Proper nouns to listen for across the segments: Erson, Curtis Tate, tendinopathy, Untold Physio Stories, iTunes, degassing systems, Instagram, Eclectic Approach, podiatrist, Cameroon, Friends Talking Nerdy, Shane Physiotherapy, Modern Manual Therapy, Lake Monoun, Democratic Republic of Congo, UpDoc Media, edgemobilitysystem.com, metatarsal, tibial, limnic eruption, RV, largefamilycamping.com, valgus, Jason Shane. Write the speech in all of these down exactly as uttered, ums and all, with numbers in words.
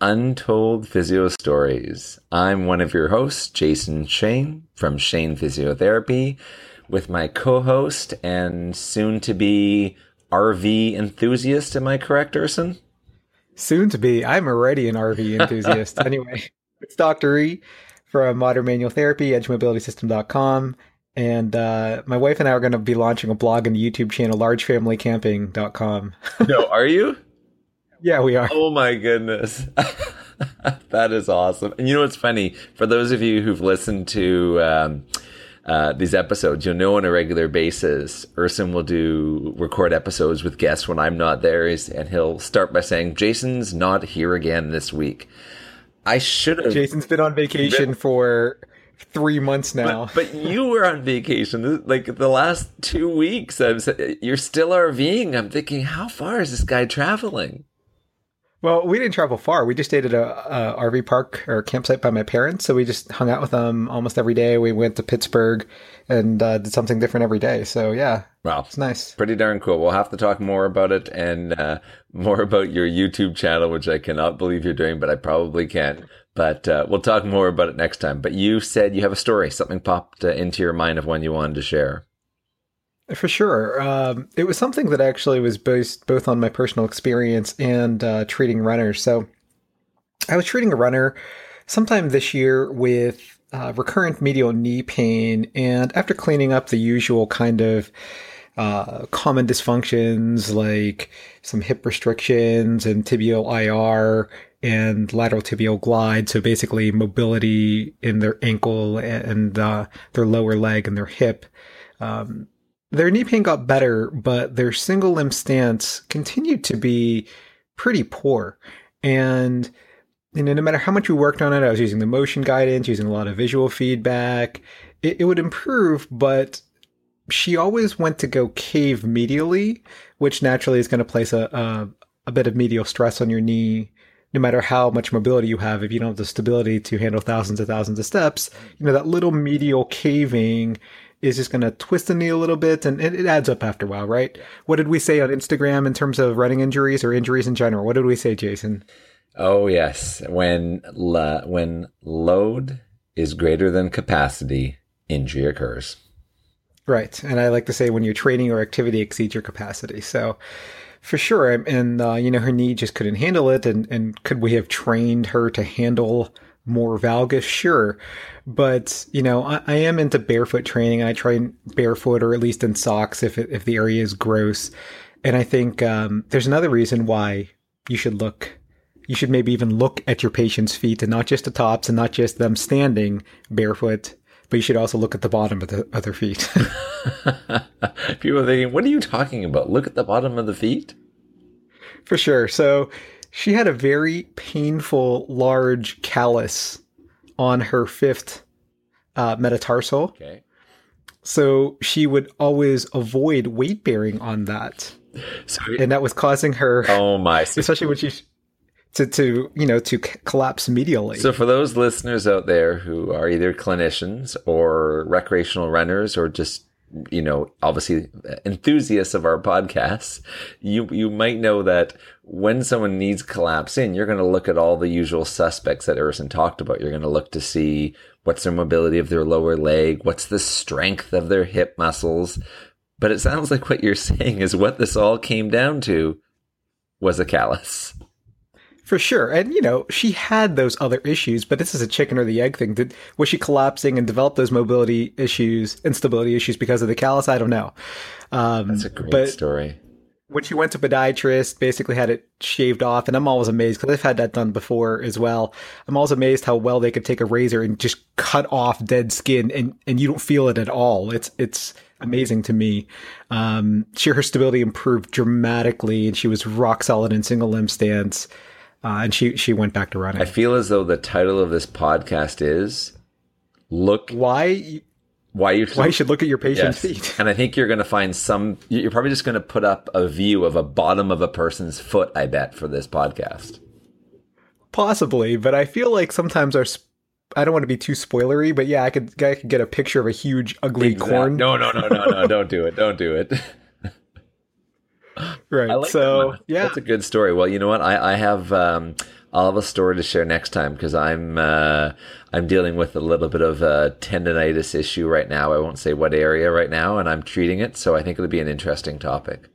Untold Physio Stories. I'm one of your hosts, Jason Shane from Shane Physiotherapy, with my co-host and soon-to-be R V enthusiast. Am I correct, Erson? Soon-to-be. I'm already an R V enthusiast. Anyway, it's Doctor E from Modern Manual Therapy, edge mobility system dot com. And uh, my wife and I are going to be launching a blog and YouTube channel, large family camping dot com. No, are you? Yeah, we are. Oh, my goodness. That is awesome. And you know what's funny? For those of you who've listened to um, uh, these episodes, you'll know on a regular basis, Erson will do record episodes with guests when I'm not there. And he'll start by saying, Jason's not here again this week. I should have. Jason's been on vacation been- for... Three months now. But, but you were on vacation like the last two weeks. I'm, you're still RVing. I'm thinking, how far is this guy traveling? Well, we didn't travel far. We just stayed at a, a R V park or campsite by my parents. So we just hung out with them almost every day. We went to Pittsburgh and uh, did something different every day. So yeah, wow, it's nice. Pretty darn cool. We'll have to talk more about it and uh, more about your YouTube channel, which I cannot believe you're doing, but I probably can. But uh, we'll talk more about it next time. But you said you have a story. Something popped uh, into your mind of one you wanted to share. For sure. Um, it was something that actually was based both on my personal experience and uh, treating runners. So I was treating a runner sometime this year with uh, recurrent medial knee pain. And after cleaning up the usual kind of uh, common dysfunctions like some hip restrictions and tibial I R and lateral tibial glide, so basically mobility in their ankle and uh, their lower leg and their hip, um, their knee pain got better, but their single limb stance continued to be pretty poor. And you know, no matter how much we worked on it, I was using the motion guidance, using a lot of visual feedback, it, it would improve, but she always went to go cave medially, which naturally is going to place a, a, a bit of medial stress on your knee. No matter how much mobility you have, if you don't have the stability to handle thousands and thousands of steps, you know, that little medial caving is just going to twist the knee a little bit, and it, it adds up after a while, right? What did we say on Instagram in terms of running injuries or injuries in general? What did we say, Jason? Oh, yes. When lo- when load is greater than capacity, injury occurs. Right. And I like to say when your training or activity exceeds your capacity. So... For sure. And, uh, you know, her knee just couldn't handle it. And, and could we have trained her to handle more valgus? Sure. But, you know, I, I am into barefoot training. And I try barefoot or at least in socks if it, if the area is gross. And I think um, there's another reason why you should look. You should maybe even look at your patient's feet and not just the tops and not just them standing barefoot, but you should also look at the bottom of the other feet. People are thinking, what are you talking about? Look at the bottom of the feet? For sure. So she had a very painful, large callus on her fifth uh, metatarsal. Okay. So she would always avoid weight bearing on that. Sorry. And that was causing her... Oh, my. Especially when she... To, to you know, to c- collapse medially. So for those listeners out there who are either clinicians or recreational runners or just, you know, obviously enthusiasts of our podcasts, you you might know that when someone needs collapse in, you're going to look at all the usual suspects that Erson talked about. You're going to look to see what's their mobility of their lower leg, what's the strength of their hip muscles. But it sounds like what you're saying is what this all came down to was a callus. For sure. And, you know, she had those other issues, but this is a chicken or the egg thing. Did, was she collapsing and developed those mobility issues, instability issues because of the callus? I don't know. Um, That's a great but story. When she went to podiatrist, basically had it shaved off. And I'm always amazed because I've had that done before as well. I'm always amazed how well they could take a razor and just cut off dead skin and, and you don't feel it at all. It's, it's amazing to me. Um, she, her stability improved dramatically and she was rock solid in single limb stance. Uh, and she, she went back to running. I feel as though the title of this podcast is "Look Why you, Why You Should, Why You Should Look at Your Patient's yes. Feet." And I think you're going to find some. You're probably just going to put up a view of a bottom of a person's foot. I bet for this podcast, possibly. But I feel like sometimes our. Sp- I don't want to be too spoilery, but yeah, I could. I could get a picture of a huge ugly exactly. corn. No, no, no, no, no! Don't do it! Don't do it! Right. I like so, that yeah, that's a good story. Well, you know what? I I have um, I'll have a story to share next time because I'm uh, I'm dealing with a little bit of a tendonitis issue right now. I won't say what area right now, and I'm treating it. So I think it'll be an interesting topic.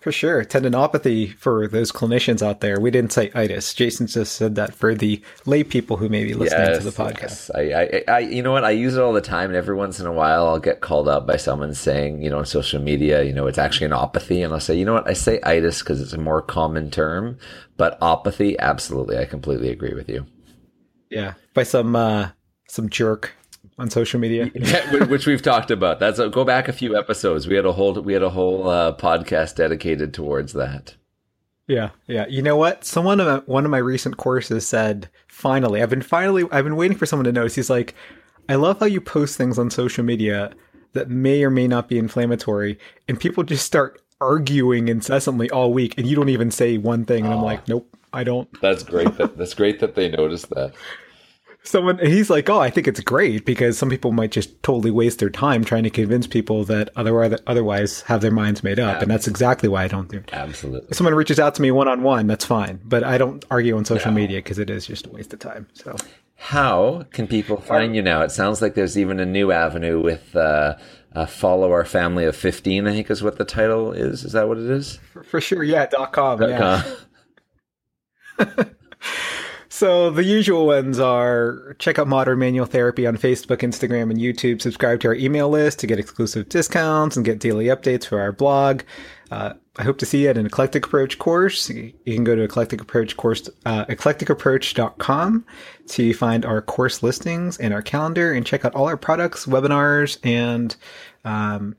For sure. Tendinopathy for those clinicians out there. We didn't say itis. Jason just said that for the lay people who may be listening yes, to the podcast. Yes. I, I, I, you know what? I use it all the time. And every once in a while, I'll get called out by someone saying, you know, on social media, you know, it's actually an opathy. And I'll say, you know what? I say itis because it's a more common term, but opathy, absolutely. I completely agree with you. Yeah. By some, uh, some jerk. On social media, yeah, which we've talked about. That's a, go back a few episodes. We had a whole we had a whole uh, podcast dedicated towards that. Yeah, yeah. You know what? Someone uh, one of my recent courses said, "Finally, I've been finally I've been waiting for someone to notice." He's like, "I love how you post things on social media that may or may not be inflammatory, and people just start arguing incessantly all week, and you don't even say one thing." And oh, I'm like, "Nope, I don't." That's great. That, that's great that they noticed that. Someone, he's like, oh, I think it's great because some people might just totally waste their time trying to convince people that otherwise otherwise have their minds made up. Absolutely. And that's exactly why I don't do it. Absolutely. If someone reaches out to me one-on-one, that's fine. But I don't argue on social no. media because it is just a waste of time. So, how can people find you now? It sounds like there's even a new avenue with uh, uh, Follow Our Family of fifteen, I think is what the title is. Is that what it is? For, for sure, yeah, dot com. Dot yeah. com. So the usual ones are check out Modern Manual Therapy on Facebook, Instagram, and YouTube. Subscribe to our email list to get exclusive discounts and get daily updates for our blog. Uh, I hope to see you at an Eclectic Approach course. You can go to Eclectic Approach course, uh, eclectic approach dot com to find our course listings and our calendar and check out all our products, webinars, and um,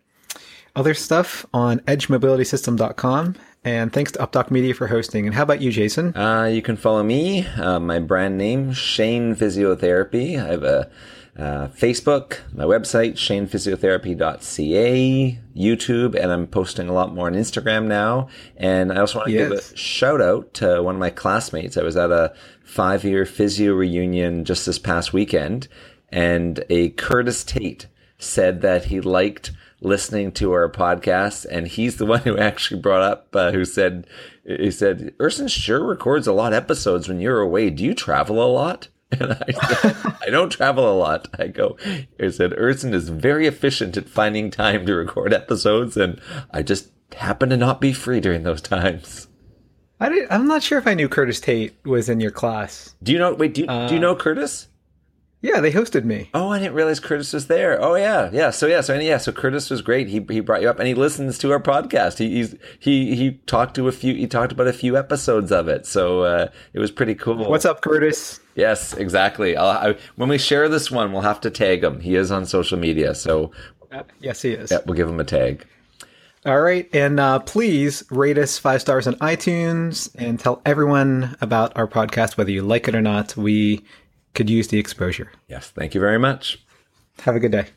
other stuff on edge mobility system dot com. And thanks to UpDoc Media for hosting. And how about you, Jason? Uh, you can follow me, uh, my brand name, Shane Physiotherapy. I have a uh, Facebook, my website, shane physiotherapy dot c a, YouTube, and I'm posting a lot more on Instagram now. And I also want to yes. give a shout out to one of my classmates. I was at a five-year physio reunion just this past weekend, and a Curtis Tate said that he liked listening to our podcast, and he's the one who actually brought up uh, who said he said Erson sure records a lot of episodes when you're away. Do you travel a lot? And I said, I don't travel a lot. I go I said Erson is very efficient at finding time to record episodes, and I just happen to not be free during those times. I didn't, I'm not sure if I knew Curtis Tate was in your class. Do you know wait do you, uh, do you know Curtis? Yeah, they hosted me. Oh, I didn't realize Curtis was there. Oh, yeah, yeah. So yeah, so yeah, so Curtis was great. He he brought you up, and he listens to our podcast. He he's, he he talked to a few. He talked about a few episodes of it. So uh, it was pretty cool. What's up, Curtis? Yes, exactly. I'll, I, when we share this one, we'll have to tag him. He is on social media. So uh, yes, he is. Yeah, we'll give him a tag. All right, and uh, please rate us five stars on iTunes and tell everyone about our podcast, whether you like it or not. We could use the exposure. Yes. Thank you very much. Have a good day.